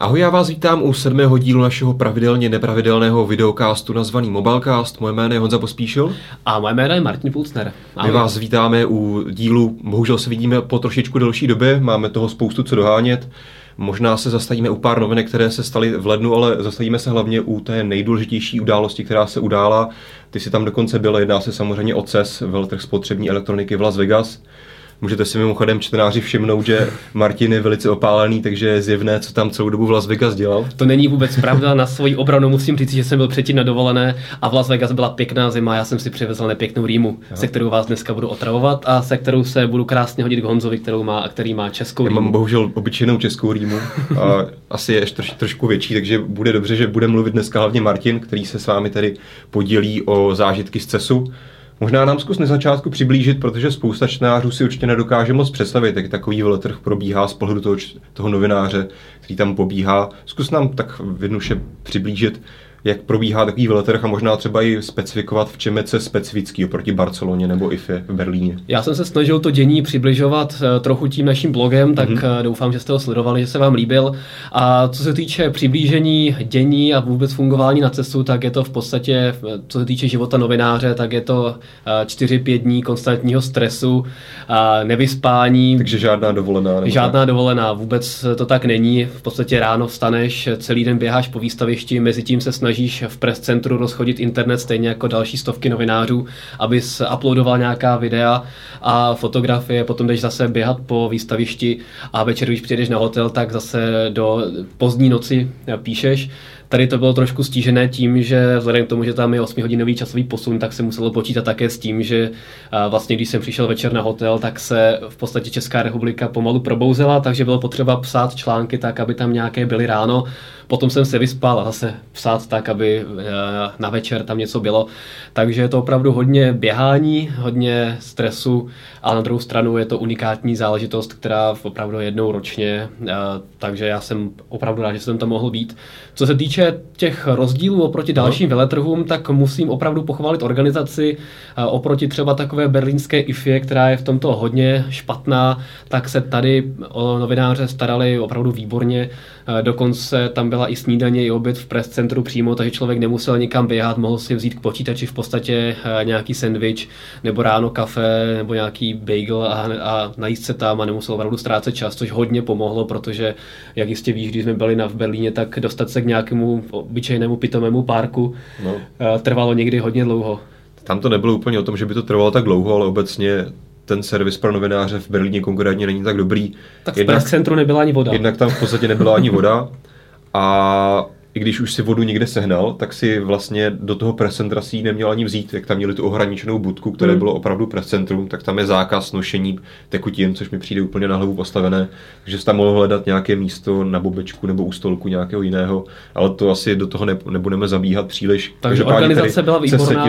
Ahoj, já vás vítám u 7. dílu našeho pravidelně nepravidelného videocastu nazvaný Mobilecast. Moje jméno je Honza Pospíšil. A moje jméno je Martin Pulsner. Ahoj. My vás vítáme u dílu, bohužel se vidíme po trošičku delší době, máme toho spoustu co dohánět. Možná se zastavíme u pár novinek, které se staly v lednu, ale zastavíme se hlavně u té nejdůležitější události, která se udála. Ty si tam dokonce byl, jedná se samozřejmě o CES, veletrh spotřební elektroniky v Las Vegas. Můžete si mimochodem čtenáři všimnout, že Martin je velice opálený, takže je zjevné, co tam celou dobu v Las Vegas dělal. To není vůbec pravda, na svoji obranu musím říct, že jsem byl předtím na dovolené a v Las Vegas byla pěkná zima, já jsem si přivezl nepěknou rýmu, aha, se kterou vás dneska budu otravovat a se kterou se budu krásně hodit k Honzovi, který má českou rýmu. Já mám bohužel obyčejnou českou rýmu, a asi je trošku větší, takže bude dobře, že bude mluvit dneska hlavně Martin, který se s vámi tady podělí o zážitky z CESu. Možná nám zkus na začátku přiblížit, protože spousta čtenářů si určitě nedokáže moc představit, jak takový veletrh probíhá z pohledu toho novináře, který tam pobíhá. Zkus nám tak jednoduše přiblížit, jak probíhá takový veletrh a možná třeba i specifikovat, v čem je CES specifický oproti Barceloně nebo IFE v Berlíně. Já jsem se snažil to dění přibližovat trochu tím naším blogem, tak doufám, že jste ho sledovali, že se vám líbil. A co se týče přiblížení dění a vůbec fungování na CESu, tak je to v podstatě, co se týče života novináře, tak je to 4-5 dní konstantního stresu, nevyspání. Takže žádná dovolená. Žádná dovolená, vůbec to tak není. V podstatě ráno vstaneš, celý den běháš po výstavišti, mezi tím se snažíš v press centru rozchodit internet stejně jako další stovky novinářů, abys uploadoval nějaká videa a fotografie, potom jdeš zase běhat po výstavišti a večer, když přijedeš na hotel, tak zase do pozdní noci píšeš. Tady to bylo trošku stížené tím, že vzhledem k tomu, že tam je 8-hodinový časový posun, tak se muselo počítat také s tím, že vlastně když jsem přišel večer na hotel, tak se v podstatě Česká republika pomalu probouzela, takže bylo potřeba psát články tak, aby tam nějaké byly ráno. Potom jsem se vyspal a zase psát tak, aby na večer tam něco bylo. Takže je to opravdu hodně běhání, hodně stresu, a na druhou stranu je to unikátní záležitost, která opravdu jednou ročně, takže já jsem opravdu rád, že jsem tam mohl být. Co se týče těch rozdílů oproti dalším veletrhům, tak musím opravdu pochválit organizaci. Oproti třeba takové berlínské IFE, která je v tomto hodně špatná, tak se tady o novináře starali opravdu výborně. Dokonce tam byla i snídaně, i oběd v press centru přímo, takže člověk nemusel nikam běhat, mohl si vzít k počítači v podstatě nějaký sendvič, nebo ráno kafe, nebo nějaký bagel a najíst se tam a nemusel opravdu ztrácet čas, což hodně pomohlo, protože jak jistě víš, když jsme byli v Berlíně, tak dostat se k nějakému obyčejnému pitomému parku trvalo někdy hodně dlouho. Tam to nebylo úplně o tom, že by to trvalo tak dlouho, ale obecně ten servis pro novináře v Berlíně konkrétně není tak dobrý. Tak v press centru nebyla ani voda. Jednak tam v podstatě nebyla ani voda a i když už si vodu někde sehnal, tak si vlastně do toho press centra si ji neměl ani vzít, jak tam měli tu ohraničenou budku, které bylo opravdu press centrum, tak tam je zákaz nošení tekutin, což mi přijde úplně na hlavu postavené, takže se tam mohlo hledat nějaké místo na bobečku nebo u stolku nějakého jiného, ale to asi do toho nebudeme zabíhat příliš. Takže organizace byla výborná,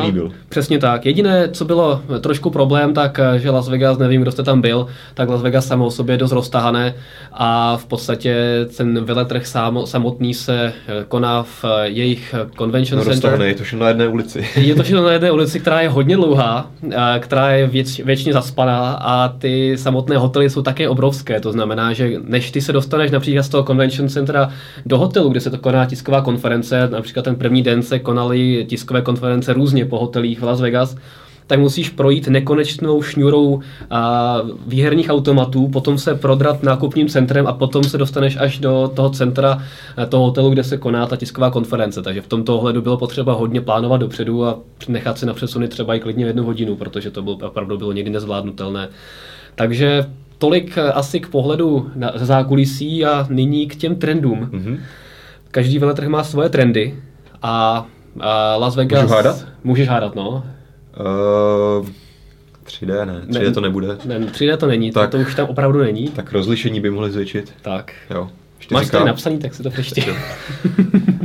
přesně tak. Jediné, co bylo trošku problém, tak že Las Vegas, nevím, kdo jste tam byl, tak Las Vegas samo o sobě je dost roztahané a v podstatě ten veletrh samotný se koná v jejich convention center. Je to všechno na jedné ulici. Je to všechno na jedné ulici, která je hodně dlouhá, která je věčně zaspaná a ty samotné hotely jsou také obrovské. To znamená, že než ty se dostaneš například z toho convention centra do hotelu, kde se to koná tisková konference, například ten první den se konaly tiskové konference různě po hotelích v Las Vegas, tak musíš projít nekonečnou šňurou výherních automatů, potom se prodrat nákupním centrem a potom se dostaneš až do toho centra, toho hotelu, kde se koná ta tisková konference. Takže v tomto ohledu bylo potřeba hodně plánovat dopředu a nechat si na přesuny třeba i klidně 1 hodinu, protože to opravdu bylo někdy nezvládnutelné. Takže tolik asi k pohledu ze zákulisí a nyní k těm trendům. Mm-hmm. Každý veletrh má svoje trendy a Las Vegas... Můžu hádat? Můžeš hádat, no. 3D ne, 3D to nebude. Ne, 3D to není, tak, to už tam opravdu není. Tak rozlišení by mohli zvětšit. Tak. Jo. 4K. Máš to napsaný, tak se to přečti.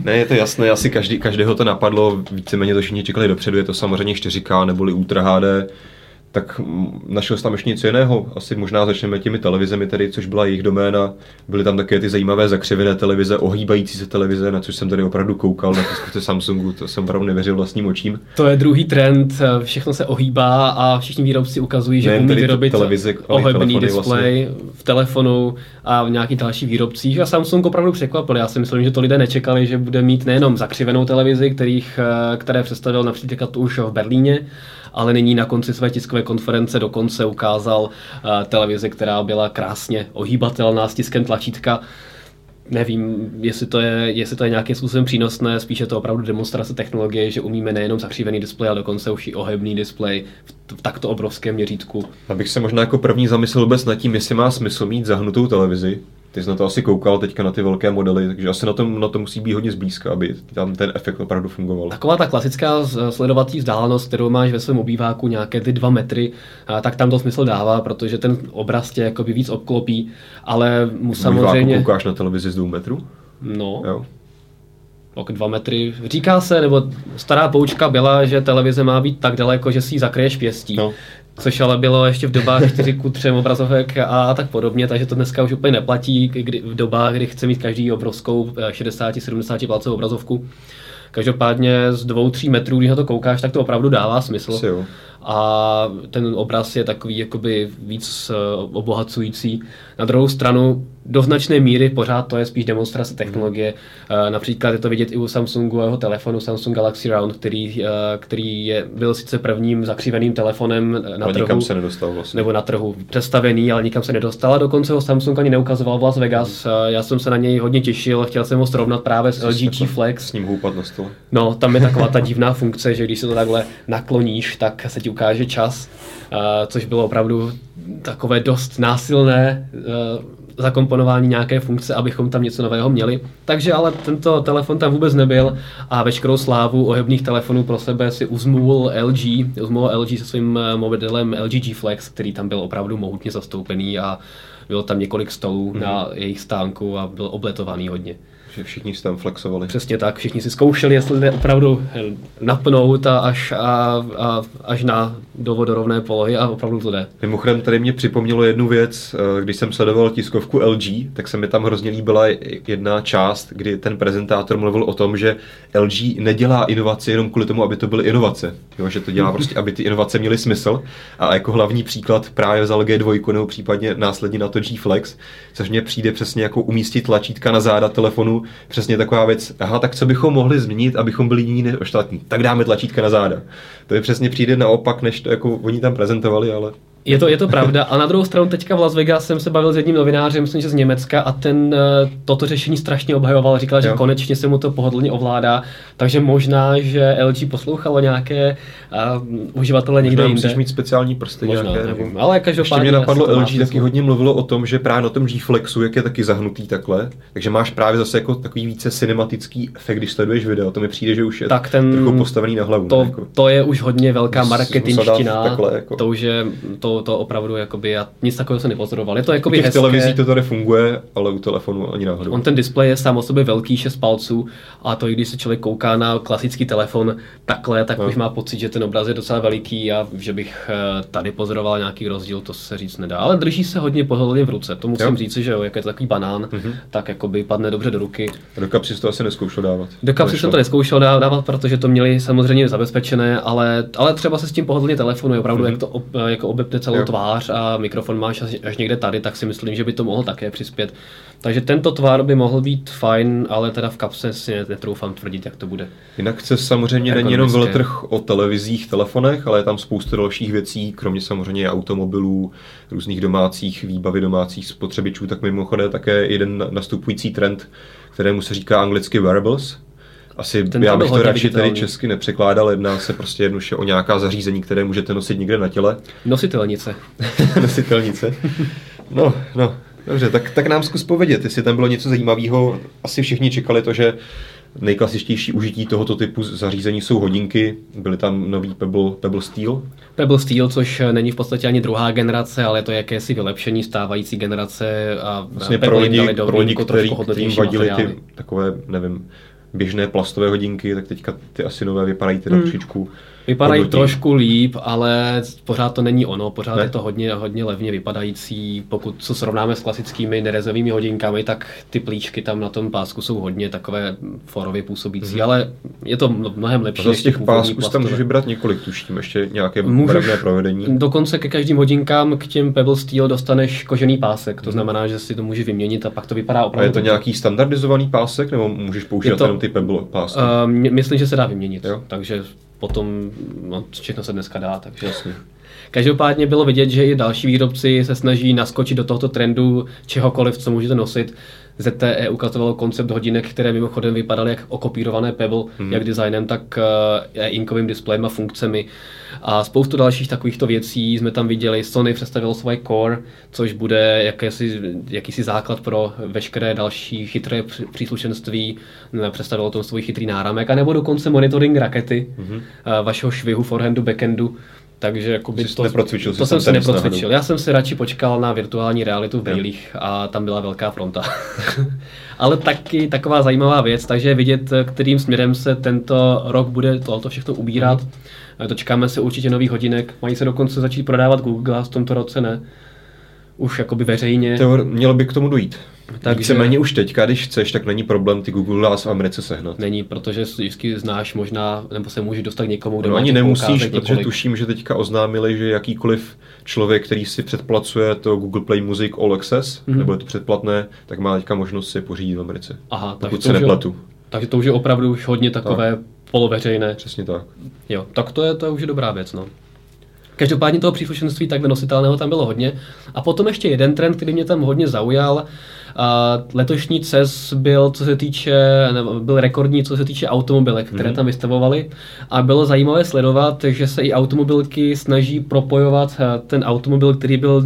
Ne, je to jasné, asi každého to napadlo, víceméně to všichni čekali dopředu, je to samozřejmě 4K neboli Ultra HD. tak našel jsem tam ještě něco jiného. Asi možná začneme těmi televizemi tady, což byla jejich doména. Byly tam také ty zajímavé zakřivené televize, ohýbající se televize, na což jsem tady opravdu koukal na tiskovce Samsungu, to jsem opravdu nevěřil vlastním očím. To je druhý trend, všechno se ohýbá a všichni výrobci ukazují, že umí vyrobit ohebný displej vlastně v telefonu a v nějakých dalších výrobcích. A Samsung opravdu překvapil. Já si myslím, že to lidé nečekali, že bude mít nejenom zakřivenou televizi, které představil například už v Berlíně, ale nyní na konci své tiskové konference dokonce ukázal televizi, která byla krásně ohýbatelná s tiskem tlačítka. Nevím, jestli to je nějakým způsobem přínosné, spíše to opravdu demonstrace technologie, že umíme nejenom zakřívený displej, ale dokonce už i ohebný displej v takto obrovském měřítku. Abych se možná jako první zamyslel vůbec nad tím, jestli má smysl mít zahnutou televizi. Ty jsi na to asi koukal teďka na ty velké modely, takže asi na to musí být hodně zblízka, aby tam ten efekt opravdu fungoval. Taková ta klasická sledovací vzdálenost, kterou máš ve svém obýváku nějaké ty 2 metry, tak tam to smysl dává, protože ten obraz tě jakoby víc obklopí, ale mu samozřejmě... Koukáš na televizi z 2 metrů? No. Jo. Ok, 2 metry. Říká se, nebo stará poučka byla, že televize má být tak daleko, že si ji zakryješ pěstí. No. Což ale bylo ještě v dobách 4:3 obrazovek a tak podobně, takže to dneska už úplně neplatí v dobách, kdy chce mít každý obrovskou 60-70 palcovou obrazovku. Každopádně z 2-3 metrů, když na to koukáš, tak to opravdu dává smysl. A ten obraz je takový jakoby víc obohacující. Na druhou stranu do značné míry pořád to je spíš demonstrace technologie. Například je to vidět i u Samsungu a jeho telefonu Samsung Galaxy Round, který byl sice prvním zakříveným telefonem na trhu. Nikam se nedostal vlastně. Nebo na trhu představený, ale nikam se nedostal. A dokonce ho Samsung ani neukazoval v Las Vegas. Já jsem se na něj hodně těšil, chtěl jsem ho srovnat právě s LG G Flex. S ním houpat na stole. No, tam je taková ta divná funkce, že když se to takhle nakloníš, tak se ti ukáže čas, což bylo opravdu takové dost násilné zakomponování nějaké funkce, abychom tam něco nového měli. Takže ale tento telefon tam vůbec nebyl a veškerou slávu ohebných telefonů pro sebe si uzmul LG se svým modelem LG G Flex, který tam byl opravdu mohutně zastoupený a bylo tam několik stolů na jejich stánku a byl obletovaný hodně. Že všichni si tam flexovali. Přesně tak, všichni si zkoušeli, jestli jde opravdu napnout až na vodorovné polohy a opravdu to jde. Mimochodem tady mě připomnělo jednu věc, když jsem sledoval tiskovku LG, tak se mi tam hrozně líbila jedna část, kdy ten prezentátor mluvil o tom, že LG nedělá inovace jenom kvůli tomu, aby to byly inovace. Jo, že to dělá prostě, aby ty inovace měly smysl a jako hlavní příklad právě vzal G2 nebo případně následně na to G Flex, což mě přijde přesně jako umístit tlačítka na záda telefonu. Přesně taková věc, aha, tak co bychom mohli změnit, abychom byli jiní než ostatní, tak dáme tlačítka na záda. To je přesně přijde naopak, než to jako oni tam prezentovali, ale... Je to pravda a na druhou stranu teďka v Las Vegas jsem se bavil s jedním novinářem, myslím, že z Německa a ten toto řešení strašně obhajoval, říkal, že konečně se mu to pohodlně ovládá, takže možná, že LG poslouchalo nějaké uživatele někde jinde. Musíš mít speciální prsty možná, nějaké, nevím. Ale každopádně... Ještě mě napadlo, LG taky hodně mluvilo o tom, že právě na tom G Flexu, jak je taky zahnutý takhle, takže máš právě zase jako takový více cinematický efekt, když sleduješ video, to mi přijde, že už je tak ten, trochu postavený na hlavu. To je už hodně velká marketingština, jako. To opravdu jakoby, já nic takového se nepozoroval. Je to jakoby hezké. U těch televizí to tady funguje, ale u telefonu ani náhodou. On ten displej je sám o sobě velký, 6 palců, a to i když se člověk kouká na klasický telefon takhle, tak už má pocit, že ten obraz je docela veliký a že bych tady pozoroval nějaký rozdíl, to se říct nedá. Ale drží se hodně pohodlně v ruce, to musím říct, že jo, jak je to takový banán, tak jakoby padne dobře do ruky. Do kapsy to asi neskoušel dávat. Do kapsy jsem to neskoušel dávat, protože to měli samozřejmě zabezpečené, ale třeba se s tím pohodlně telefonuje opravdu, jak to celou tvář a mikrofon máš až někde tady, tak si myslím, že by to mohlo také přispět. Takže tento tvar by mohl být fajn, ale teda v kapse si netroufám tvrdit, jak to bude. Jinak se samozřejmě není jenom veletrh o televizích, telefonech, ale je tam spousta dalších věcí, kromě samozřejmě automobilů, různých domácích výbavy, domácích spotřebičů, tak mimochodem také jeden nastupující trend, kterému se říká anglicky wearables. Asi já bych to radši tady česky nepřekládal, jedná se prostě jednoduše o nějaká zařízení, které můžete nosit někde na těle. Nositelnice. Nositelnice. No, dobře, tak nám zkus povědět, jestli tam bylo něco zajímavého. Asi všichni čekali to, že nejklasičtější užití tohoto typu zařízení jsou hodinky. Byly tam nový Pebble Steel. Pebble Steel, což není v podstatě ani druhá generace, ale je to jakési vylepšení stávající generace. A vlastně pro lidi, kterým vadily ty takové, nevím, běžné plastové hodinky, tak teďka ty asi nové vypadají teda trošičku Vypadají trošku líp, ale pořád to není ono, pořád je to hodně levně vypadající. Pokud co srovnáme s klasickými nerezovými hodinkami, tak ty plíčky tam na tom pásku jsou hodně takové forově působící, ale je to mnohem lepší. Z těch pásků tam můžeš vybrat několik, tuším, ještě nějaké barevné provedení. Dokonce ke každým hodinkám k těm Pebble Steel dostaneš kožený pásek, to znamená, že si to můžeš vyměnit a pak to vypadá opravdu. A je to nějaký standardizovaný pásek, nebo můžeš používat jenom ty Pebble pásky? Myslím, že se dá vyměnit, takže potom všechno se dneska dá, takže jasně. Každopádně bylo vidět, že i další výrobci se snaží naskočit do tohoto trendu čehokoliv, co můžete nosit. ZTE ukazovalo koncept hodinek, které mimochodem vypadaly jak okopírované Pebble, jak designem, tak e-inkovým displejem a funkcemi. A spoustu dalších takovýchto věcí jsme tam viděli. Sony představilo svoje Core, což bude jakýsi základ pro veškeré další chytré příslušenství. Představilo tom svůj chytrý náramek, anebo dokonce monitoring rakety, vašeho švihu, forehandu, backhandu. Takže jakoby to jsem se neprocvičil. Já jsem si radši počkal na virtuální realitu v brýlích a tam byla velká fronta. Ale taky taková zajímavá věc, takže vidět, kterým směrem se tento rok bude tohoto všechno ubírat. Dočkáme se určitě nových hodinek, mají se dokonce začít prodávat Google Glass v tomto roce, ne? Už jakoby veřejně. Mělo by k tomu dojít. Víceméně už teďka, když chceš, tak není problém ty Google Glass v Americe sehnat. Není, protože vždycky znáš možná, nebo se může dostat někomu, kdo má ani nemusíš, protože tuším, že teďka oznámili, že jakýkoliv člověk, který si předplacuje to Google Play Music All Access, nebo je to předplatné, tak má teďka možnost si pořídit v Americe. Aha, pokud se neplatu. Takže to už je opravdu už hodně takové poloveřejné. Přesně tak. Jo, tak to je už je dobrá věc, no. Každopádně toho příslušenství takhle nositelného tam bylo hodně. A potom ještě jeden trend, který mě tam hodně zaujal. Letošní CES byl rekordní, co se týče automobilek, které tam vystavovali. A bylo zajímavé sledovat, že se i automobilky snaží propojovat ten automobil, který byl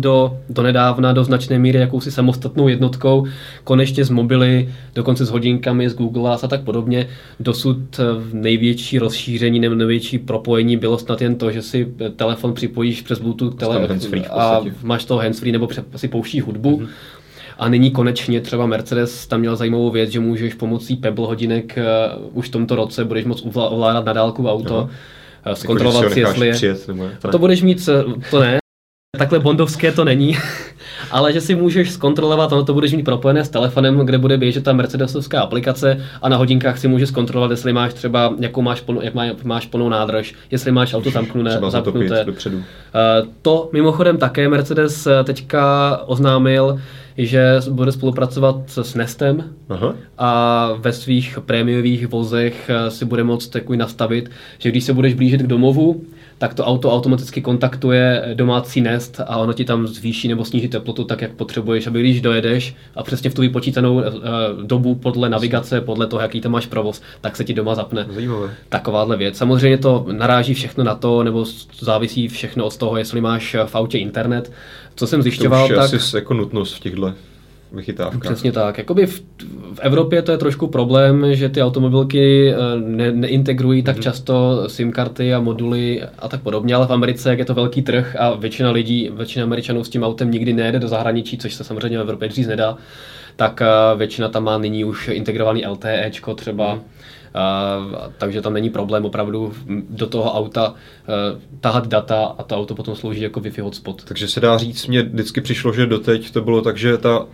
donedávna do značné míry jakousi samostatnou jednotkou, konečně s mobily, dokonce s hodinkami, s Google Glass a tak podobně. Dosud největší rozšíření nebo největší propojení bylo snad jen to, že si telefon připojíš přes Bluetooth a máš toho handsfree nebo si pouštíš hudbu. A nyní konečně třeba Mercedes tam měl zajímavou věc, že můžeš pomocí Pebble hodinek už v tomto roce budeš moct ovládat na dálku auto, zkontrolovat si, jestli je. Přijet, a to budeš mít, to ne, takhle bondovské to není, ale že si můžeš zkontrolovat, to budeš mít propojené s telefonem, kde bude běžet ta mercedesovská aplikace a na hodinkách si můžeš zkontrolovat, jestli máš třeba, máš plnou nádrž, jestli máš auto zamknuté. To mimochodem také Mercedes teďka oznámil, že bude spolupracovat s Nestem a ve svých prémiových vozech si bude moct takový nastavit, že když se budeš blížit k domovu, tak to auto automaticky kontaktuje domácí Nest a ono ti tam zvýší nebo sníží teplotu tak, jak potřebuješ, aby když dojedeš a přesně v tu vypočítanou dobu podle navigace, podle toho, jaký tam máš provoz, tak se ti doma zapne. Zajímavé. Takováhle věc. Samozřejmě to naráží všechno na to, nebo závisí všechno od toho, jestli máš v autě internet. Co jsem zjišťoval, tak... To už asi jako nutnost v těchto vychytávkách. Přesně tak. Jakoby v Evropě to je trošku problém, že ty automobilky neintegrují tak často SIM karty a moduly a tak podobně, ale v Americe, jak je to velký trh a většina Američanů s tím autem nikdy nejede do zahraničí, což se samozřejmě v Evropě dřív nedá, tak většina tam má nyní už integrovaný LTEčko třeba, takže tam není problém opravdu do toho auta tahat data a to auto potom slouží jako Wi-Fi hotspot. Takže se dá říct, mně vždycky přišlo, že doteď to bylo tak, že ta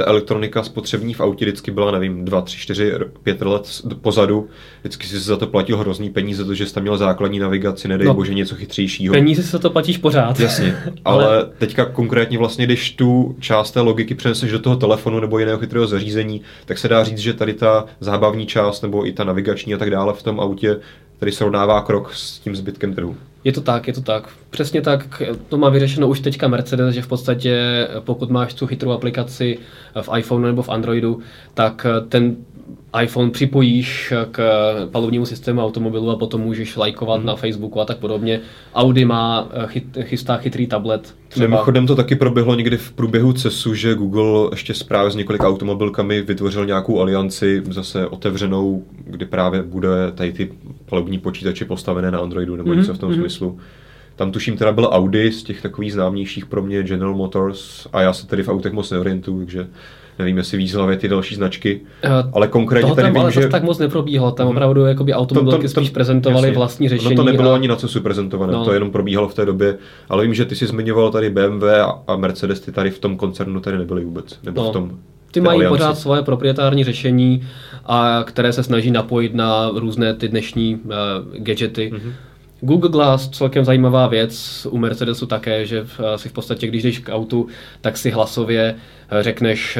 elektronika spotřební v autě vždycky byla, nevím, 2, 3, 4, 5 let pozadu. Vždycky si za to platil hrozný peníze, protože jsi tam měl základní navigaci, nedej bože něco chytřejšího. Peníze se to platíš pořád. Jasně, ale teďka konkrétně vlastně, když tu část té logiky přeneseš do toho telefonu nebo jiného chytrého zařízení, tak se dá říct, že tady ta zábavní část nebo i ta navigační a tak dále v tom autě tady srovnává krok s tím zbytkem trhu. Je to tak. Přesně tak, to má vyřešeno už teďka Mercedes, že v podstatě pokud máš tu chytrou aplikaci v iPhoneu nebo v Androidu, tak ten iPhone připojíš k palubnímu systému automobilu a potom můžeš lajkovat na Facebooku a tak podobně. Audi má chystá chytrý tablet. Mimochodem to taky proběhlo někdy v průběhu CESu, že Google ještě právě s několika automobilkami vytvořil nějakou alianci zase otevřenou, kdy právě bude tady ty palubní počítače postavené na Androidu nebo něco v tom smyslu. Tam tuším teda byla Audi z těch takových známějších pro mě General Motors a já se tedy v autech moc neorientuju, takže nevím, jestli víc hlavě ty další značky, ale konkrétně tady vím, že... tak moc neprobíhalo, tam opravdu jakoby automobilky spíš prezentovaly vlastní řešení. No to nebylo ani na co si prezentované, to jenom probíhalo v té době, ale vím, že ty jsi zmiňoval tady BMW a Mercedes, ty tady v tom koncernu tady nebyly vůbec, nebo v tom... Ty mají pořád svoje proprietární řešení, a které se snaží napojit na různé ty dnešní gadgety. Mm-hmm. Google Glass, celkem zajímavá věc, u Mercedesu také, že si v podstatě, když jdeš k autu, tak si hlasově řekneš,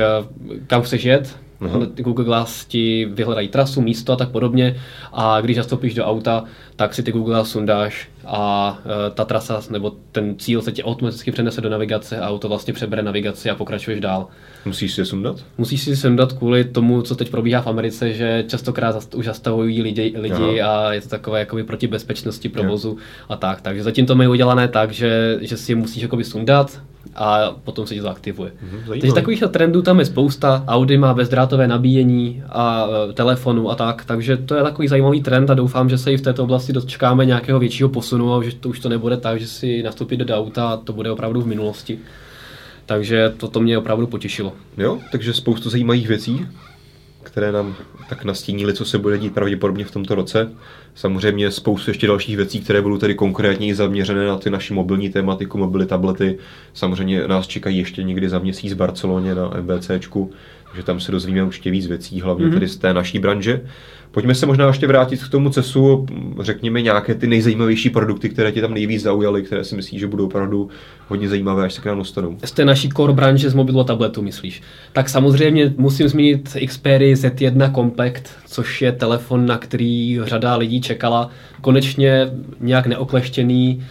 kam chceš jet. Mm-hmm. Google Glass ti vyhledají trasu, místo a tak podobně. A když nastoupíš do auta, tak si ty Google Glass sundáš a ta trasa nebo ten cíl se ti automaticky přenese do navigace a auto vlastně přebere navigaci a pokračuješ dál. Musíš si je sundat? Musíš si je sundat kvůli tomu, co teď probíhá v Americe, že častokrát už zastavují lidi a je to takové jakoby proti bezpečnosti provozu a tak. Takže zatím to mají udělané tak, že si je musíš jakoby sundat a potom se ti zaaktivuje. Takže takových trendů tam je spousta. Audi má bezdrátové nabíjení a telefonu a tak, takže to je takový zajímavý trend a doufám, že se i v této oblasti dočkáme nějakého většího posunu a že to už to nebude tak, že si nastoupit do auta a to bude opravdu v minulosti. Takže to mě opravdu potěšilo. Jo, takže spoustu zajímavých věcí, které nám tak nastínily, co se bude dít pravděpodobně v tomto roce. Samozřejmě spoustu ještě dalších věcí, které budou tady konkrétně zaměřené na ty naši mobilní tématiku, mobily, tablety. Samozřejmě nás čekají ještě někdy za měsíc v Barceloně na MBCčku, takže tam se dozvíme určitě víc věcí, hlavně tedy z té naší branže. Pojďme se možná ještě vrátit k tomu CESu, řekněme nějaké ty nejzajímavější produkty, které tě tam nejvíc zaujaly, které si myslíš, že budou opravdu hodně zajímavé, až se k nám dostanou. Z té naší core branže z mobilu a tabletu, myslíš? Tak samozřejmě musím zmínit Xperia Z1 Compact, což je telefon, na který řada lidí čekala. Konečně nějak neokleštěný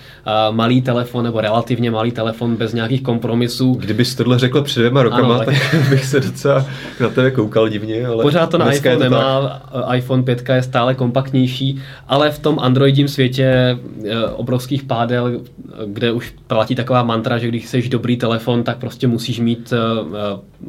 malý telefon, nebo relativně malý telefon bez nějakých kompromisů. Kdybys tohle řekl před 2 rokama, ano, tak bych se docela na tebe koukal divně. Ale pořád to na iPhone nemá, iPhone 5 je stále kompaktnější, ale v tom androidním světě obrovských pádel, kde už platí taková mantra, že když chceš dobrý telefon, tak prostě musíš mít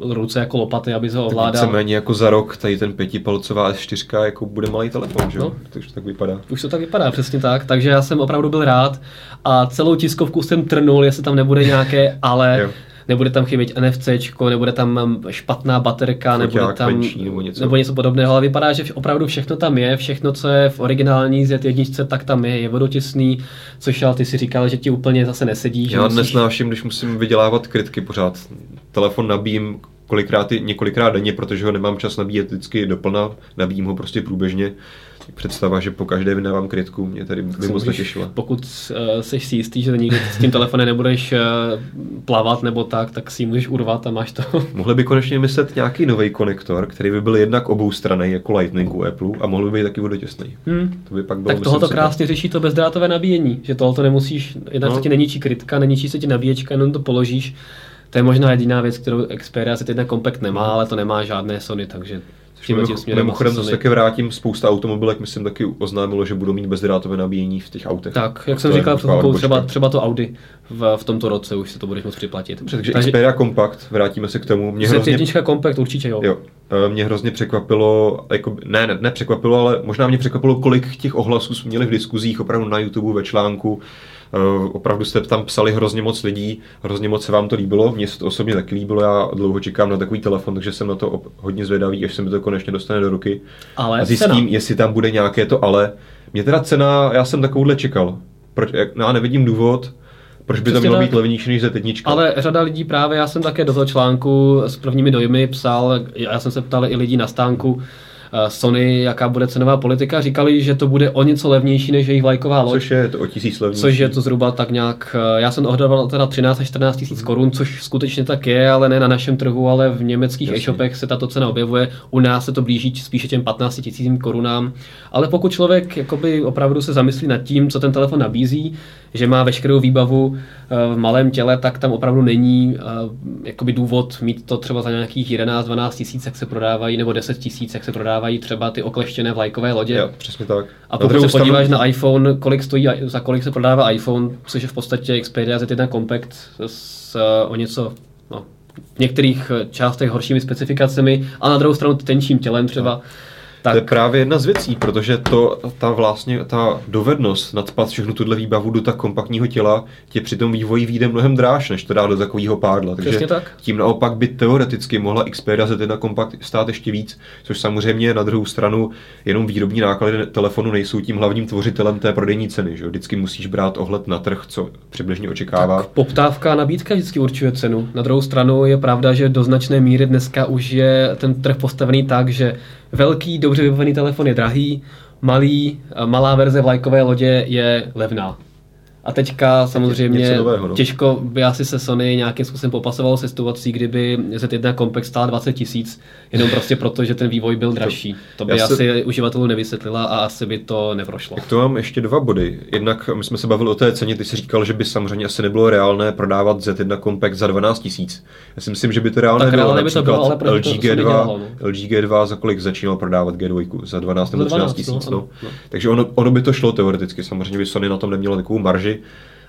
ruce jako lopaty, aby se ho ovládal. Tak víceméně jako za rok tady ten 5palcová S4 jako bude malý telefon, že? No. Takže to tak vypadá. Už to tak vypadá, přesně tak. Takže já jsem opravdu byl rád a celou tiskovku jsem trnul, jestli tam nebude nějaké ale... Nebude tam chybět NFCčko, nebude tam špatná baterka, nebude tam menší, nebo něco podobného, ale vypadá, že opravdu všechno tam je, všechno, co je v originální Z1, tak tam je vodotěsný, což ale ty si říkal, že ti úplně zase nesedí. Já nesnáším, když musím vydělávat krytky pořád. Telefon nabíjím několikrát denně, protože ho nemám čas nabíjet vždycky doplna, nabíjím ho prostě průběžně. Představa, že po každé vydávám krytku, mě tady moc netěšila. Pokud seš si jistý, že nikdy s tím telefonem nebudeš plavat nebo tak, tak si ji můžeš urvat a máš to. Mohli by konečně myslet nějaký nový konektor, který by byl jednak oboustranný jako Lightning u Apple a mohl by být taky vodotěsný. To by pak bylo, tak tohle krásně řeší to bezdrátové nabíjení, že tohle nemusíš, jednak se ti neníčí krytka, neníčí se ti nabíječka, jenom to položíš. To je možná jediná věc, kterou Xperia Z1 Compact nemá, ale to nemá žádné Sony, takže mimochodem, to se také vrátím, spousta automobilek, myslím, taky oznámilo, že budou mít bezdrátové nabíjení v těch autech. Tak, jak jsem říkal, třeba to Audi v tomto roce už se to budeš moc připlatit. Takže Xperia Compact, vrátíme se k tomu. Z1 Compact určitě, jo. Mě hrozně překvapilo, jako, ne překvapilo, ale možná mě překvapilo, kolik těch ohlasů jsme měli v diskuzích, opravdu na YouTube, ve článku. Opravdu jste tam psali hrozně moc lidí, hrozně moc se vám to líbilo, mně se to osobně taky líbilo, já dlouho čekám na takový telefon, takže jsem na to hodně zvědavý, až se mi to konečně dostane do ruky. Ale a zjistím, jestli tam bude nějaké to ale. Mě teda cena, já jsem takovouhle čekal, já nevidím důvod, proč by to mělo být levnější než Z1? Ale řada lidí právě, já jsem také do toho článku s prvními dojmy psal, já jsem se ptal i lidí na stánku, Sony, jaká bude cenová politika, říkali, že to bude o něco levnější než jejich vlajková loď. Což je to o 1000 levnější. Což je to zhruba tak nějak, já jsem odhadoval teda 13 až 14 tisíc korun, což skutečně tak je, ale ne na našem trhu, ale v německých e-shopech se tato cena objevuje. U nás se to blíží spíše těm 15 000 korunám. Ale pokud člověk jakoby opravdu se zamyslí nad tím, co ten telefon nabízí, že má veškerou výbavu v malém těle, tak tam opravdu není jakoby důvod mít to třeba za nějakých 11-12 tisíc, jak se prodávají, nebo 10 tisíc, jak se prodávají třeba ty okleštěné vlajkové lodě. Jo, přesně tak. A pokud se podíváš na iPhone, kolik stojí, za kolik se prodává iPhone, což je v podstatě Xperia Z1 Compact s o něco, no, v některých částech horšími specifikacemi a na druhou stranu tenčím tělem třeba. Tak. To je právě jedna z věcí, protože ta dovednost nadspat všechnu tuhle výbavu do tak kompaktního těla tě při tom vývoji vyjde mnohem dráž, než to dá do takového pádla. Takže tak. Tím naopak by teoreticky mohla Xperia Z1 Compact stát ještě víc, což samozřejmě na druhou stranu jenom výrobní náklady telefonu nejsou tím hlavním tvořitelem té prodejní ceny, že? Vždycky musíš brát ohled na trh, co přibližně očekává. Tak poptávka a nabídka vždycky určuje cenu. Na druhou stranu je pravda, že do značné míry dneska už je ten trh postavený tak, že velký, dobře vybavený telefon je drahý, malá verze vlajkové lodě je levná. A teďka samozřejmě nového, no. Těžko by asi se Sony nějakým způsobem popasovalo se situací, kdyby Z1 Compact stál 20 000, jenom prostě proto, že ten vývoj byl dražší. To by asi uživatelů nevysvětlila a asi by to neprošlo. Tak to mám ještě dva body. Jednak my jsme se bavili o té ceně, ty jsi říkal, že by samozřejmě asi nebylo reálné prodávat Z1 Compact za 12 000. Já si myslím, že by to reálné bylo, například LG G2 za kolik začínal prodávat G2? Za 12 nebo 13 000. No. Takže ono by to šlo teoreticky, samozřejmě by Sony na tom neměla takovou marži.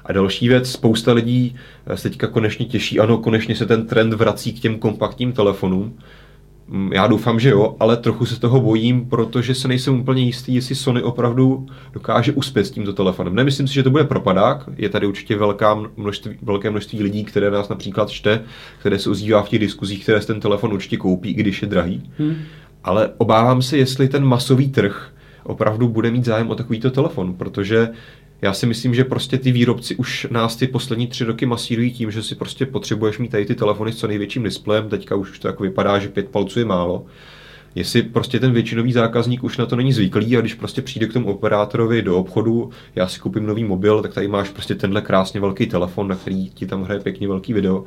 A další věc, spousta lidí se teďka konečně těší, ano, konečně se ten trend vrací k těm kompaktním telefonům. Já doufám, že jo, ale trochu se toho bojím, protože se nejsem úplně jistý, jestli Sony opravdu dokáže uspět s tímto telefonem. Nemyslím si, že to bude propadák, je tady určitě velké množství lidí, které nás například čte, které se ozývá v těch diskuzích, které si ten telefon určitě koupí, i když je drahý. Ale obávám se, jestli ten masový trh opravdu bude mít zájem o takovýto telefon, protože já si myslím, že prostě ty výrobci už nás ty poslední 3 roky masírují tím, že si prostě potřebuješ mít tady ty telefony s co největším displejem, teďka už to jako vypadá, že 5 palců je málo. Jestli prostě ten většinový zákazník už na to není zvyklý a když prostě přijde k tomu operátorovi do obchodu, já si koupím nový mobil, tak tady máš prostě tenhle krásně velký telefon, na který ti tam hraje pěkně velký video.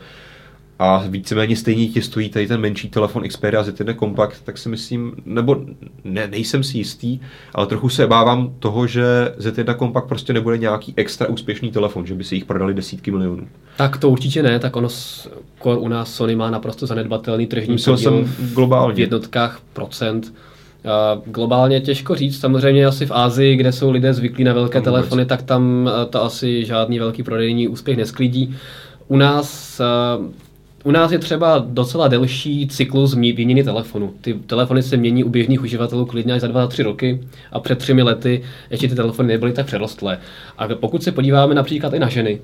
A víceméně stejně ti stojí tady ten menší telefon Xperia Z1 Compact, tak si myslím, nebo ne, nejsem si jistý, ale trochu se obávám toho, že Z1 Compact prostě nebude nějaký extra úspěšný telefon, že by se jich prodali desítky milionů. Tak to určitě ne, tak ono skoro u nás Sony má naprosto zanedbatelný tržní podíl v jednotkách procent. Globálně těžko říct, samozřejmě asi v Asii, kde jsou lidé zvyklí na velké telefony, tak tam to asi žádný velký prodejní úspěch nesklidí. U nás je třeba docela delší cyklus výměny telefonu. Ty telefony se mění u běžných uživatelů klidně až za 2-3 roky a před 3 lety ještě ty telefony nebyly tak přerostlé. A pokud se podíváme například i na ženy,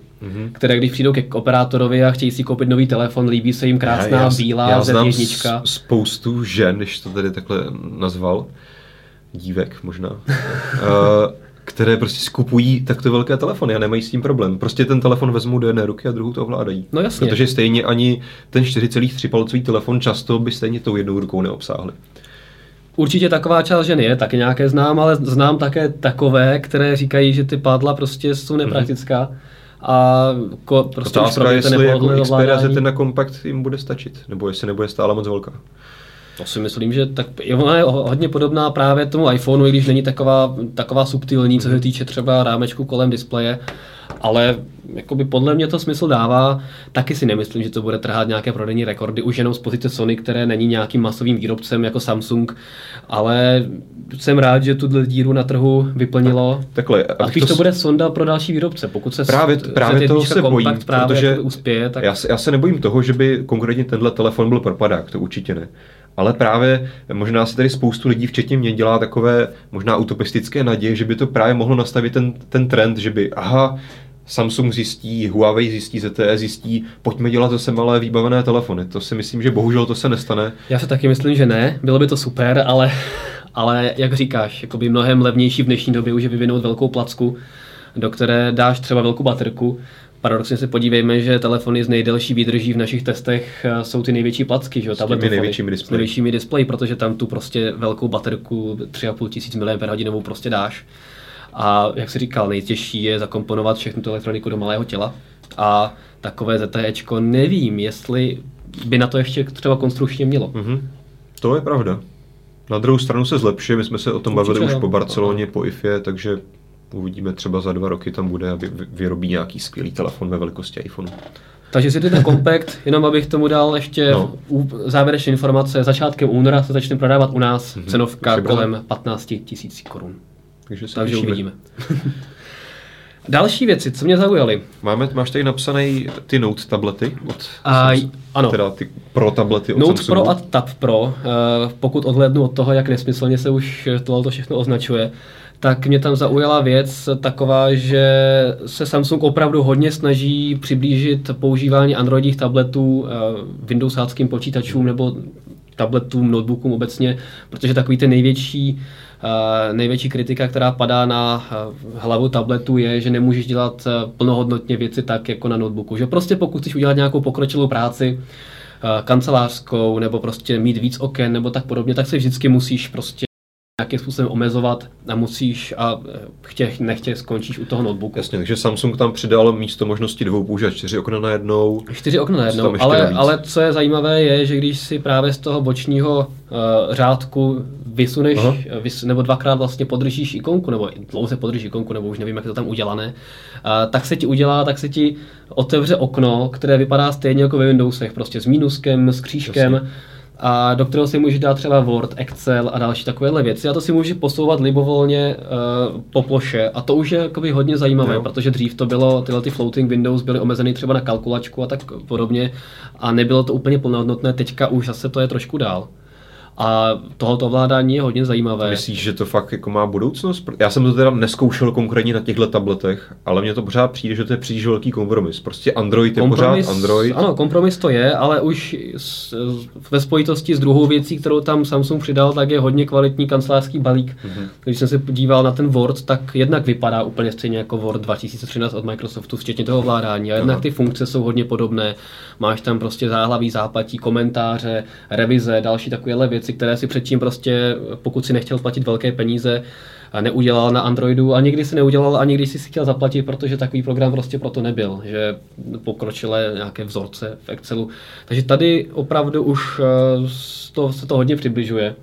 které když přijdou k operátorovi a chtějí si koupit nový telefon, líbí se jim krásná bílá Z1. Já znám spoustu žen, když to tady takhle nazval, dívek možná, které prostě skupují takto velké telefony a nemají s tím problém. Prostě ten telefon vezmou do jedné ruky a druhou to ovládají. No jasně. Protože stejně ani ten 4,3 palcový telefon často by stejně tou jednou rukou neobsáhli. Určitě taková část žen je, taky nějaké znám, ale znám také takové, které říkají, že ty pádla prostě jsou nepraktická. A prostě už pro mě to nepohodlné ovládání. Xperia Z1 Compact jim bude stačit, nebo jestli nebude stále moc velká. To si myslím, že tak ona je hodně podobná právě tomu iPhoneu, i když není taková subtilní, co se týče třeba rámečku kolem displeje, ale jakoby podle mě to smysl dává. Taky si nemyslím, že to bude trhat nějaké prodejní rekordy, už jenom z pozice Sony, které není nějakým masovým výrobcem jako Samsung, ale jsem rád, že tuhle díru na trhu vyplnilo. Takhle, a když to bude sonda pro další výrobce, pokud se právě toho se bojím, protože uspěje, tak já se nebojím toho, že by konkrétně tenhle telefon byl propadák, to určitě ne. Ale právě možná se tady spoustu lidí, včetně mě, dělá takové možná utopistické naděje, že by to právě mohlo nastavit ten trend, že by Samsung zjistí, Huawei zjistí, ZTE zjistí, pojďme dělat zase malé výbavené telefony. To si myslím, že bohužel to se nestane. Já se taky myslím, že ne. Bylo by to super, ale jak říkáš, jakoby mnohem levnější v dnešní době už je vyvinout velkou placku, do které dáš třeba velkou baterku. Paradoxně se podívejme, že telefony z nejdelší výdrží v našich testech jsou ty největší placky, že jo, tabletofony s největšími displeji, protože tam tu prostě velkou baterku 3 500 mAh prostě dáš. A jak jsi říkal, nejtěžší je zakomponovat všechnu tu elektroniku do malého těla. A takové ZTEčko nevím, jestli by na to ještě třeba konstrukčně mělo. To je pravda. Na druhou stranu se zlepší, my jsme se o tom bavili už po Barceloně, po IFE, takže uvidíme, třeba za 2 roky tam bude a vyrobí nějaký skvělý telefon ve velikosti iPhoneu. Takže si ten Compact, jenom abych tomu dal ještě závěrečné informace, začátkem února se začne prodávat u nás, cenovka kolem 15 000 korun. Takže uvidíme. Další věci, co mě zaujaly. Máš tady napsaný ty Note tablety od Samsung, ano. Teda ty Pro tablety od Note Samsungu. Pro a Tab Pro, pokud odhlédnu od toho, jak nesmyslně se už tohle všechno označuje, tak mě tam zaujala věc taková, že se Samsung opravdu hodně snaží přiblížit používání androidních tabletů windowsáckým počítačům nebo tabletům, notebookům obecně, protože takový ten největší kritika, která padá na hlavu tabletu, je, že nemůžeš dělat plnohodnotně věci tak, jako na notebooku. Že prostě pokud chceš udělat nějakou pokročilou práci, kancelářskou, nebo prostě mít víc oken, nebo tak podobně, tak se vždycky musíš prostě nějakým způsobem omezovat a musíš a nechtě skončíš u toho notebooku. Jasně, takže Samsung tam přidal místo možnosti 2 a 4 okna najednou. 4 okna najednou, ale co je zajímavé je, že když si právě z toho bočního řádku vysuneš, nebo dvakrát vlastně podržíš ikonku, nebo dlouze podržíš ikonku, nebo už nevím, jak je to tam udělané, tak se ti otevře okno, které vypadá stejně jako ve Windowsech, prostě s mínuskem, s křížkem. Jasně. A do kterého si můžeš dát třeba Word, Excel a další takovéhle věci. A to si můžeš posouvat libovolně po ploše. A to už je hodně zajímavé, protože dřív to bylo, tyhle ty floating windows byly omezeny třeba na kalkulačku a tak podobně. A nebylo to úplně plnohodnotné, teďka už zase to je trošku dál. A tohoto ovládání je hodně zajímavé. Myslíš, že to fakt jako má budoucnost? Já jsem to teda neskoušel konkrétně na těchto tabletech, ale mně to pořád přijde, že to je příliš velký kompromis. Prostě Android je pořád Android. Ano, kompromis to je, ale už ve spojitosti s druhou věcí, kterou tam Samsung přidal, tak je hodně kvalitní kancelářský balík. Mm-hmm. Když jsem se podíval na ten Word, tak jednak vypadá úplně stejně jako Word 2013 od Microsoftu, včetně toho ovládání. A jednak ty funkce jsou hodně podobné. Máš tam prostě záhlaví, zápatí, komentáře, revize, další takovéhle věci, které si předtím prostě, pokud si nechtěl platit velké peníze, neudělal na Androidu a nikdy si neudělal, ani když si chtěl zaplatit, protože takový program prostě proto nebyl, že pokročilé nějaké vzorce v Excelu. Takže tady opravdu už se to hodně přibližuje.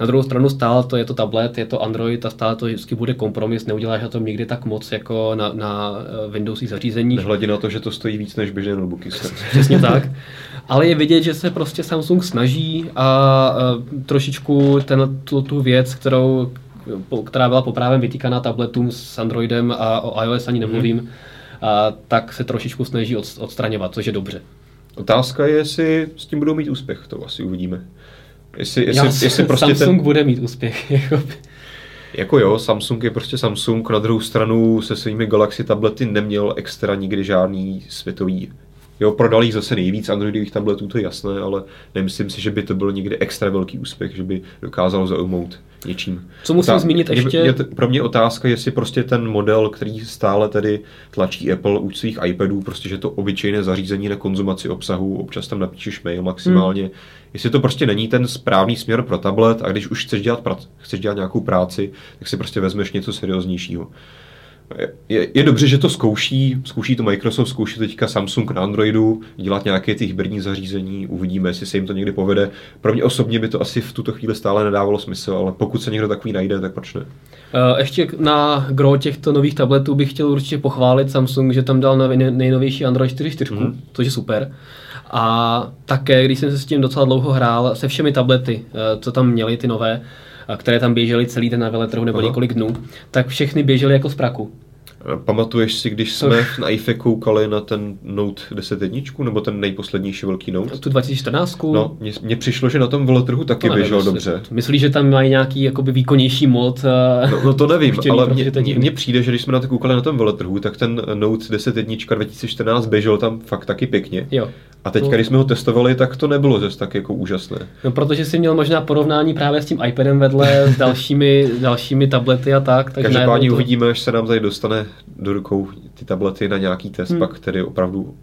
Na druhou stranu stále to je to tablet, je to Android a stále to vždycky bude kompromis, neuděláš na tom nikdy tak moc jako na Windowsích zařízeních. Nehledě na to, že to stojí víc než běžné notebooky. Přesně tak. Ale je vidět, že se prostě Samsung snaží a trošičku tu věc, která byla poprávem vytýkaná tabletům s Androidem a o iOS ani nemluvím, tak se trošičku snaží odstraňovat, což je dobře. Otázka je, jestli s tím budou mít úspěch, to asi uvidíme. Jestli prostě Samsung bude mít úspěch. Jako jo, Samsung je prostě Samsung, na druhou stranu se svými Galaxy tablety neměl extra nikdy žádný světový. Jo, prodal jich zase nejvíc androidových tabletů, to je jasné, ale nemyslím si, že by to byl někde extra velký úspěch, že by dokázalo zaujmout něčím. Co musím zmínit ještě? Pro mě otázka, jestli prostě ten model, který stále tedy tlačí Apple u svých iPadů, prostě že to obyčejné zařízení na konzumaci obsahu, občas tam napíšeš mail maximálně, jestli to prostě není ten správný směr pro tablet a když už chceš dělat nějakou práci, tak si prostě vezmeš něco serióznějšího. Je dobře, že to zkouší to Microsoft, zkouší teďka Samsung na Androidu, dělat nějaké ty hybridní zařízení, uvidíme, jestli se jim to někdy povede. Pro mě osobně by to asi v tuto chvíli stále nedávalo smysl, ale pokud se někdo takový najde, tak proč ne? Ještě na gro těchto nových tabletů bych chtěl určitě pochválit Samsung, že tam dal nejnovější Android 4.4, což je super. A také, když jsem se s tím docela dlouho hrál, se všemi tablety, co tam měly ty nové, které tam běžely celý den na veletrhu nebo několik dnů, tak všechny běžely jako z praku. Pamatuješ si, když jsme na IFE koukali na ten Note 10.1, nebo ten nejposlednější velký Note? Tu 2014. No, mně přišlo, že na tom veletrhu taky běžel dobře. Myslíš, že tam mají nějaký jakoby výkonnější mod? No to nevím, ale mně přijde, že když jsme na to koukali na tom veletrhu, tak ten Note 10.1 2014 běžel tam fakt taky pěkně. Jo. A teďka, když jsme ho testovali, tak to nebylo zase tak jako úžasné. No, protože jsi měl možná porovnání právě s tím iPadem vedle s dalšími tablety a tak. Každopádně uvidíme, až se nám tady dostane do rukou ty tablety na nějaký test, pak tedy opravdu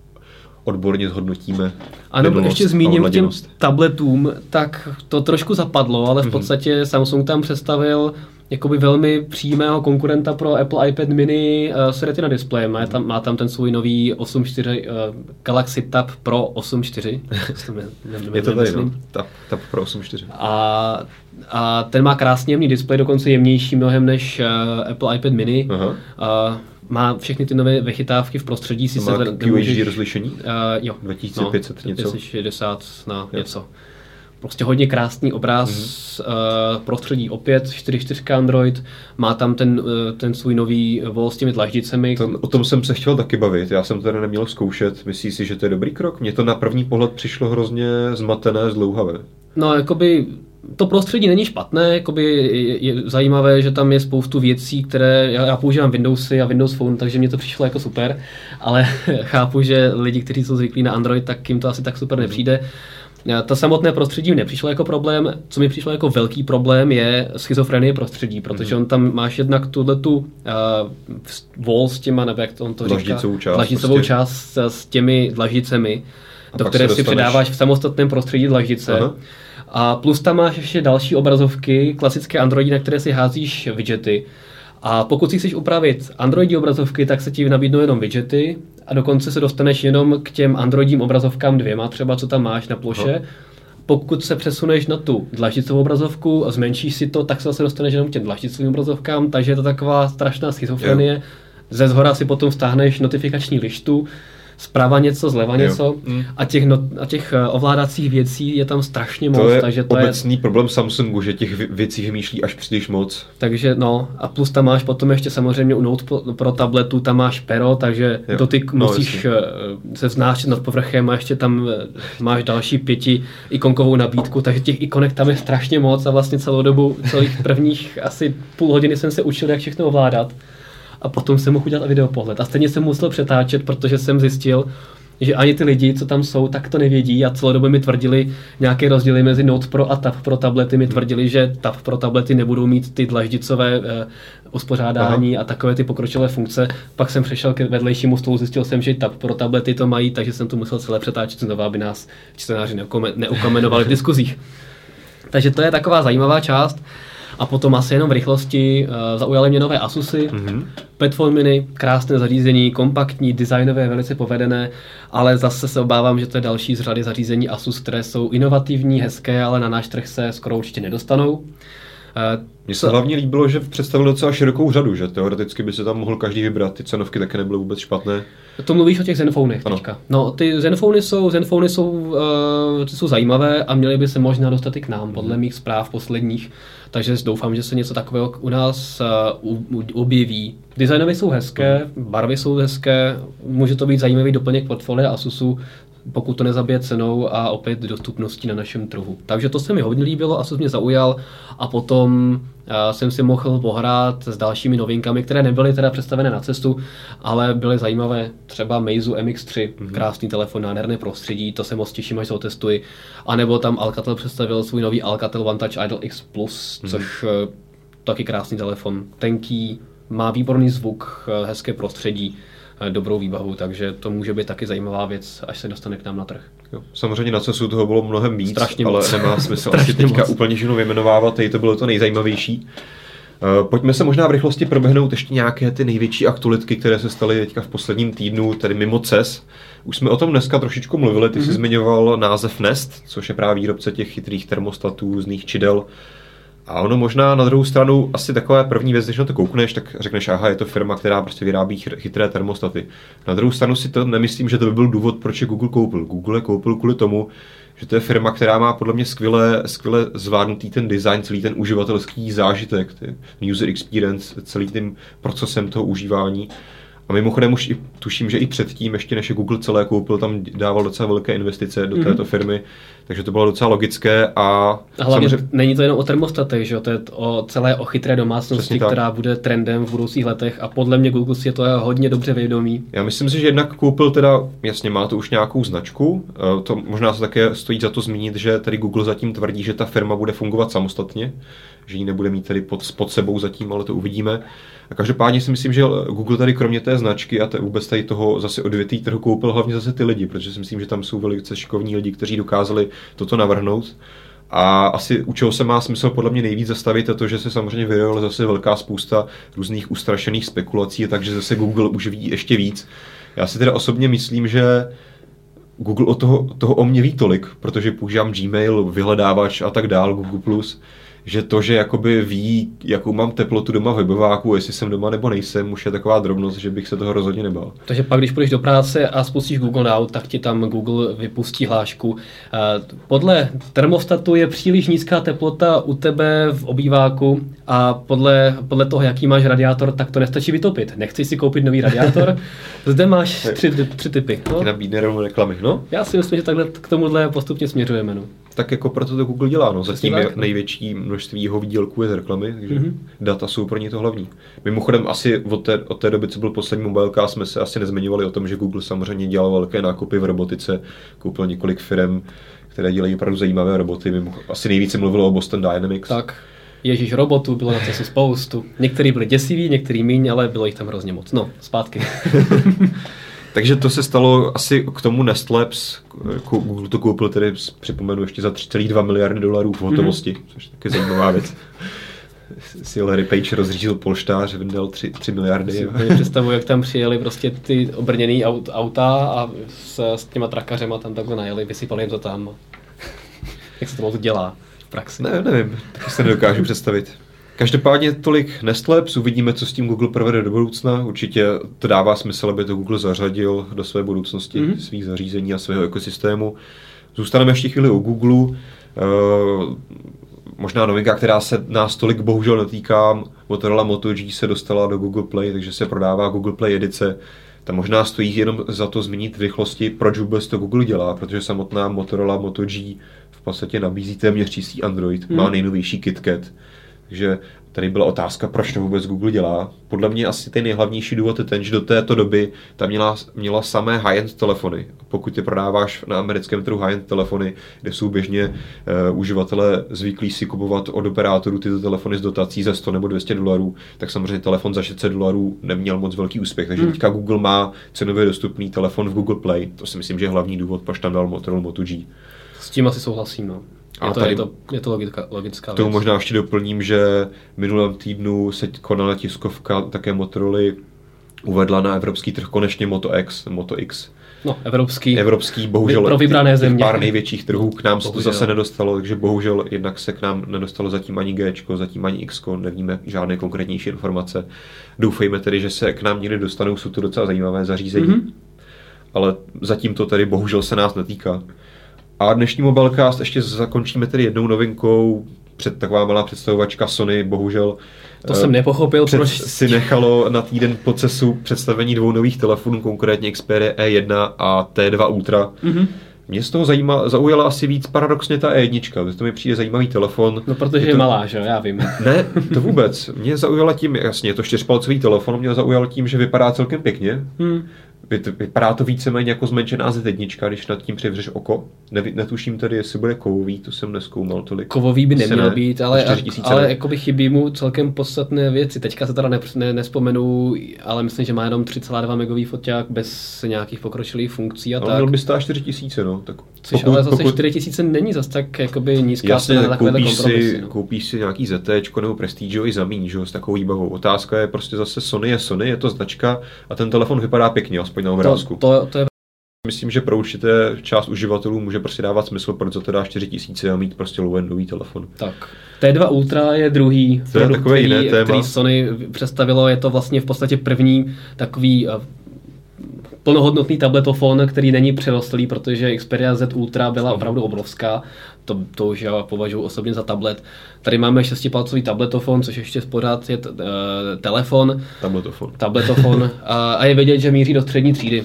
odborně zhodnotíme. A nebo ještě zmíním k těm tabletům, tak to trošku zapadlo, ale v podstatě Samsung tam představil jakoby velmi přímého konkurenta pro Apple iPad mini s retina displejem. Má tam ten svůj nový 8.4 Galaxy Tab Pro 8.4. Je to tady, no. Tab Pro 8.4. A ten má krásně jemný displej, dokonce jemnější mnohem než Apple iPad mini. Má všechny ty nové vychytávky v prostředí. Sice má QHD rozlišení? Jo. 2500 něco? 2560 na něco. prostě hodně krásný obraz, prostředí opět 4.4 Android, má tam ten svůj nový vol s těmi dlaždicemi. O tom jsem se chtěl taky bavit, já jsem to teda neměl zkoušet, myslíš si, že to je dobrý krok? Mně to na první pohled přišlo hrozně zmatené, zdlouhavé. No, jakoby to prostředí není špatné, jakoby je zajímavé, že tam je spoustu věcí, které já používám Windowsy a Windows Phone, takže mě to přišlo jako super, ale chápu, že lidi, kteří jsou zvyklí na Android, tak jim to asi tak super nepřijde. To samotné prostředí mi nepřišlo jako problém, co mi přišlo jako velký problém je schizofrenie prostředí, protože on tam máš jednak tuhletu wall s těma, nebo jak to on to dlaždicovou říká, dlaždicovou část s těmi dlaždicemi, do které si předáváš v samostatném prostředí dlaždice. Aha. A plus tam máš ještě další obrazovky, klasické Androidy, na které si házíš widgety. A pokud si chceš upravit Androidí obrazovky, tak se ti nabídnou jenom widgety a dokonce se dostaneš jenom k těm Androidím obrazovkám dvěma, třeba co tam máš na ploše. Aha. Pokud se přesuneš na tu dlaždicovou obrazovku a zmenšíš si to, tak se zase dostaneš jenom k těm dlaždicovým obrazovkám, takže je to taková strašná schizofrenie. Ze zhora si potom stáhneš notifikační lištu, zprava něco, zleva něco a těch ovládacích věcí je tam strašně moc. Takže to je obecný problém Samsungu, že těch věcí vymýšlí až příliš moc. Takže no a plus tam máš potom ještě samozřejmě u Note pro tabletu, tam máš pero, takže dotyk musíš se vznášet nad povrchem a ještě tam máš další 5 ikonkovou nabídku, takže těch ikonek tam je strašně moc a vlastně celou dobu, celých prvních asi půl hodiny jsem se učil, jak všechno ovládat. A potom jsem mohl udělat videopohled. A stejně jsem musel přetáčet, protože jsem zjistil, že ani ty lidi, co tam jsou, tak to nevědí a celou dobu mi tvrdili nějaké rozdíly mezi Note Pro a Tab pro tablety. Mi tvrdili, že Tab pro tablety nebudou mít ty dlaždicové uspořádání a takové ty pokročilé funkce. Pak jsem přešel k vedlejšímu stolu, zjistil jsem, že Tab pro tablety to mají, takže jsem to musel celé přetáčet znovu, aby nás čtenáři neukomenovali v diskuzích. Takže to je taková zajímavá část. A potom asi jenom v rychlosti zaujaly mě nové Asusy, Petphone Mini, krásné zařízení, kompaktní, designové, velice povedené, ale zase se obávám, že to je další z řady zařízení Asus, které jsou inovativní, hezké, ale na náš trh se skoro určitě nedostanou. Mně se hlavně líbilo, že představil docela širokou řadu, že teoreticky by se tam mohl každý vybrat, ty cenovky také nebyly vůbec špatné. To mluvíš o těch Zenfonech teďka. No, ty Zenfony jsou zajímavé a měly by se možná dostat i k nám, podle mých zpráv posledních, takže doufám, že se něco takového u nás objeví. Designově jsou hezké, barvy jsou hezké, může to být zajímavý doplněk portfolia Asusu, pokud to nezabije cenou a opět dostupností na našem trhu. Takže to se mi hodně líbilo, Asus mě zaujal a potom jsem si mohl pohrát s dalšími novinkami, které nebyly teda představené na cestu, ale byly zajímavé, třeba Meizu MX3, krásný telefon, nádherné prostředí, to se moc těším, až se ho testuji. A nebo tam Alcatel představil svůj nový Alcatel One Touch Idol X+, což taky krásný telefon, tenký, má výborný zvuk, hezké prostředí, dobrou výbavu, takže to může být taky zajímavá věc, až se dostane k nám na trh. Jo. Samozřejmě na CESu toho bylo mnohem víc, strašně ale moc. Nemá smysl asi teďka úplně ženu vyjmenovávat, tady to bylo to nejzajímavější. Pojďme se možná v rychlosti proběhnout ještě nějaké ty největší aktualitky, které se staly teďka v posledním týdnu, tedy mimo CES. Už jsme o tom dneska trošičku mluvili, ty jsi zmiňoval název Nest, což je právě výrobce těch chytrých termostatů, různých čidel. A ono možná na druhou stranu asi takové první věc, když na to koukneš, tak řekneš, aha, je to firma, která prostě vyrábí chytré termostaty. Na druhou stranu si to nemyslím, že to by byl důvod, proč je Google koupil. Google je koupil kvůli tomu, že to je firma, která má podle mě skvěle zvládnutý ten design, celý ten uživatelský zážitek, ten user experience, celý tím procesem toho užívání. A mimochodem už i tuším, že i předtím, ještě než je Google celé koupil, tam dával docela velké investice do této firmy, takže to bylo docela logické. A hlavně není to jenom o termostatech, že? To je o chytré domácnosti, která bude trendem v budoucích letech a podle mě Google si je to hodně dobře vědomí. Já myslím si, že jednak koupil teda, jasně má to už nějakou značku, to možná se také stojí za to zmínit, že tady Google zatím tvrdí, že ta firma bude fungovat samostatně, že ji nebude mít tady pod sebou zatím, ale to uvidíme. A každopádně si myslím, že Google tady kromě té značky a vůbec tady toho zase odvětví trhu koupil hlavně zase ty lidi, protože si myslím, že tam jsou velice šikovní lidi, kteří dokázali toto navrhnout. A asi u čeho se má smysl podle mě nejvíc zastavit je to, že se samozřejmě vyrojila zase velká spousta různých ustrašených spekulací, takže zase Google už ví ještě víc. Já si teda osobně myslím, že Google o toho o mě ví tolik, protože používám Gmail, vyhledávač a tak dál, Google+, že to, že jakoby ví, jakou mám teplotu doma ve byváku, jestli jsem doma nebo nejsem, už je taková drobnost, že bych se toho rozhodně nebál. Takže pak, když půjdeš do práce a spustíš Google Now, tak ti tam Google vypustí hlášku. Podle termostatu je příliš nízká teplota u tebe v obýváku a podle toho, jaký máš radiátor, tak to nestačí vytopit. Nechceš si koupit nový radiátor? Zde máš tři typy. No? Nabídne rovnou reklamy, no? Já si myslím, že takhle k tomuhle postupně směřujeme, no. Tak jako proto to Google dělá, no. Zatím je největší množství jeho výdělků je z reklamy, takže data jsou pro ně to hlavní. Mimochodem asi od té doby, co byl poslední Mobilecast, jsme se asi nezmiňovali o tom, že Google samozřejmě dělal velké nákupy v robotice, koupil několik firem, které dělají opravdu zajímavé roboty. Asi nejvíce mluvilo o Boston Dynamics. Tak. Ježíš, robotů bylo na cestu spoustu. Některý byli děsiví, některý míň, ale bylo jich tam hrozně moc. No, zpátky. Takže to se stalo asi k tomu Nest Labs, Google to koupil tedy, připomenu, ještě za 3,2 miliardy $3,2 miliardy v hotovosti, což je taky zajímavá věc. Si Larry Page rozřízl polštář, vyndal 3 miliardy. Představuji, jak tam přijeli prostě ty obrněný auta a s těma trakařema tam takhle najeli, vysypali jim to tam. Jak se to dělá v praxi? Ne, nevím, taky se nedokážu představit. Každopádně tolik Nest Labs, uvidíme, co s tím Google provede do budoucna. Určitě to dává smysl, aby to Google zařadil do své budoucnosti, svých zařízení a svého ekosystému. Zůstaneme ještě chvíli u Google. Možná novinka, která se nás tolik bohužel netýká, Motorola Moto G se dostala do Google Play, takže se prodává Google Play edice. Tam možná stojí jenom za to zmínit v rychlosti, proč vůbec to Google dělá, protože samotná Motorola Moto G v podstatě nabízí téměř čistý Android, má nejnovější KitKat. Takže tady byla otázka, proč to vůbec Google dělá. Podle mě asi ten nejhlavnější důvod je ten, že do této doby tam měla samé high-end telefony. Pokud ty prodáváš na americkém trhu high-end telefony, kde jsou běžně uživatelé zvyklí si kupovat od operátorů tyto telefony s dotací za $100 nebo $200, tak samozřejmě telefon za $600 neměl moc velký úspěch. Takže teďka Google má cenově dostupný telefon v Google Play. To si myslím, že je hlavní důvod, proč tam dal Motorola Moto G. S tím asi souhlasím, no. Je to logická věc. Tomu možná ještě doplním, že minulém týdnu se konala tiskovka také Motorola, uvedla na evropský trh konečně Moto X. No, evropský bohužel pro vybrané země. Pár největších trhů, k nám se to zase nedostalo, takže bohužel jednak se k nám nedostalo zatím ani Gčko, zatím ani Xko, nevíme žádné konkrétnější informace. Doufejme tedy, že se k nám někdy dostanou, jsou to docela zajímavé zařízení, ale zatím to tady bohužel se nás netýká. A dnešní Mobilecast ještě zakončíme tedy jednou novinkou, taková malá představovačka Sony, bohužel. To jsem nepochopil, proč si nechalo na týden po CESu představení dvou nových telefonů, konkrétně Xperia E1 a T2 Ultra. Mě z toho zaujala asi víc paradoxně ta E1, protože to mi přijde zajímavý telefon. No protože je malá, že jo, já vím. Ne, to vůbec. Mě zaujala tím, jasně, je to 4-palcový telefon, mě zaujal tím, že vypadá celkem pěkně. Vypadá to víceméně jako zmenšená Z1, když nad tím přivřeš oko. Netuším tedy, jestli bude kovový, to jsem nezkoumal tolik. Kovový by neměl být, ale jako by chybí mu celkem podstatné věci. Teďka se teda nespomenu, ale myslím, že má jenom 3,2 megový foťák bez nějakých pokročilých funkcí a tak. Měl by stát 4,000, no. Tak což ale zase 4,000 není zas tak jakoby nízká cena na takovéhle kompromisy. No. Koupíš si nějaký ZTčko nebo Prestigeový za míň, s takovou výbavou. Otázka je prostě zase Sony, je to značka a ten telefon vypadá pěkně, aspoň na obrázku. To je... Myslím, že pro určité část uživatelů může prostě dávat smysl, proč za to dá 4,000 a mít prostě low-endový telefon. Tak. T2 Ultra je druhý produkt, který Sony představilo, je to vlastně v podstatě první takový plnohodnotný tabletofon, který není přerostlý, protože Xperia Z Ultra byla opravdu obrovská. To už já považuji osobně za tablet. Tady máme 6-palcový tabletofon, což ještě pořád je telefon. Tabletofon. A je vidět, že míří do střední třídy,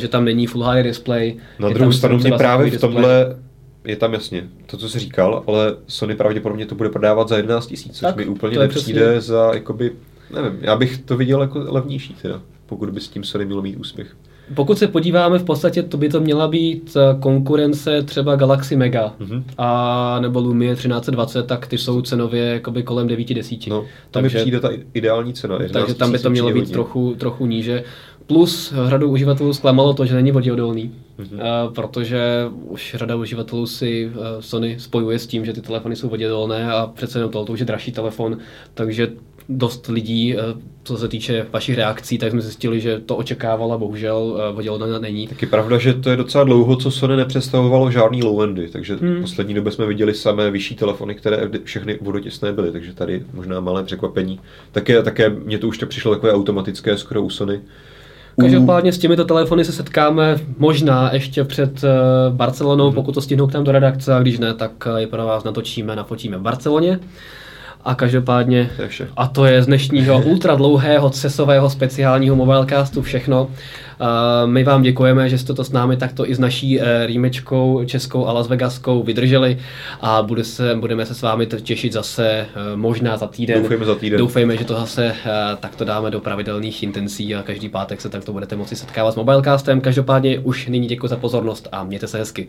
že tam není Full HD display. Na druhou stranu mě právě v tomhle je tam jasně to, co jsi říkal, ale Sony pravděpodobně to bude prodávat za 11,000, což mi úplně nepřijde za, jakoby, nevím, já bych to viděl jako levnější teda, pokud by s tím Sony mělo mít úspěch. Pokud se podíváme, v podstatě to by to měla být konkurence třeba Galaxy Mega a nebo Lumia 1320, tak ty jsou cenově jakoby kolem 9,000. No, tam mi přijde ta ideální cena. Takže tam by to mělo být trochu níže. Plus řadu uživatelů zklamalo to, že není voděodolný, protože už řada uživatelů si Sony spojuje s tím, že ty telefony jsou voděodolné a přece jenom tohle už je dražší telefon, takže dost lidí, co se týče vašich reakcí, tak jsme zjistili, že to očekávala, bohužel voděodolná není. Tak je pravda, že to je docela dlouho, co Sony nepředstavovalo žádný low-endy, takže v poslední době jsme viděli samé vyšší telefony, které všechny vodotěsné byly, takže tady možná malé překvapení. Také mně to už to přišlo takové automatické skoro u Sony. Každopádně s těmito telefony se setkáme možná ještě před Barcelonou, pokud to stihnou k nám do redakce, a když ne, tak je pro vás natočíme, nafotíme v Barceloně. A každopádně, a to je z dnešního ultra dlouhého cesového speciálního Mobilecastu všechno. My vám děkujeme, že jste to s námi takto i s naší rýmečkou českou a lasvegaskou vydrželi a budeme se s vámi těšit zase možná za týden. Doufejme, že to zase takto dáme do pravidelných intencí a každý pátek se takto budete moci setkávat s Mobilecastem. Každopádně už nyní děkuji za pozornost a mějte se hezky.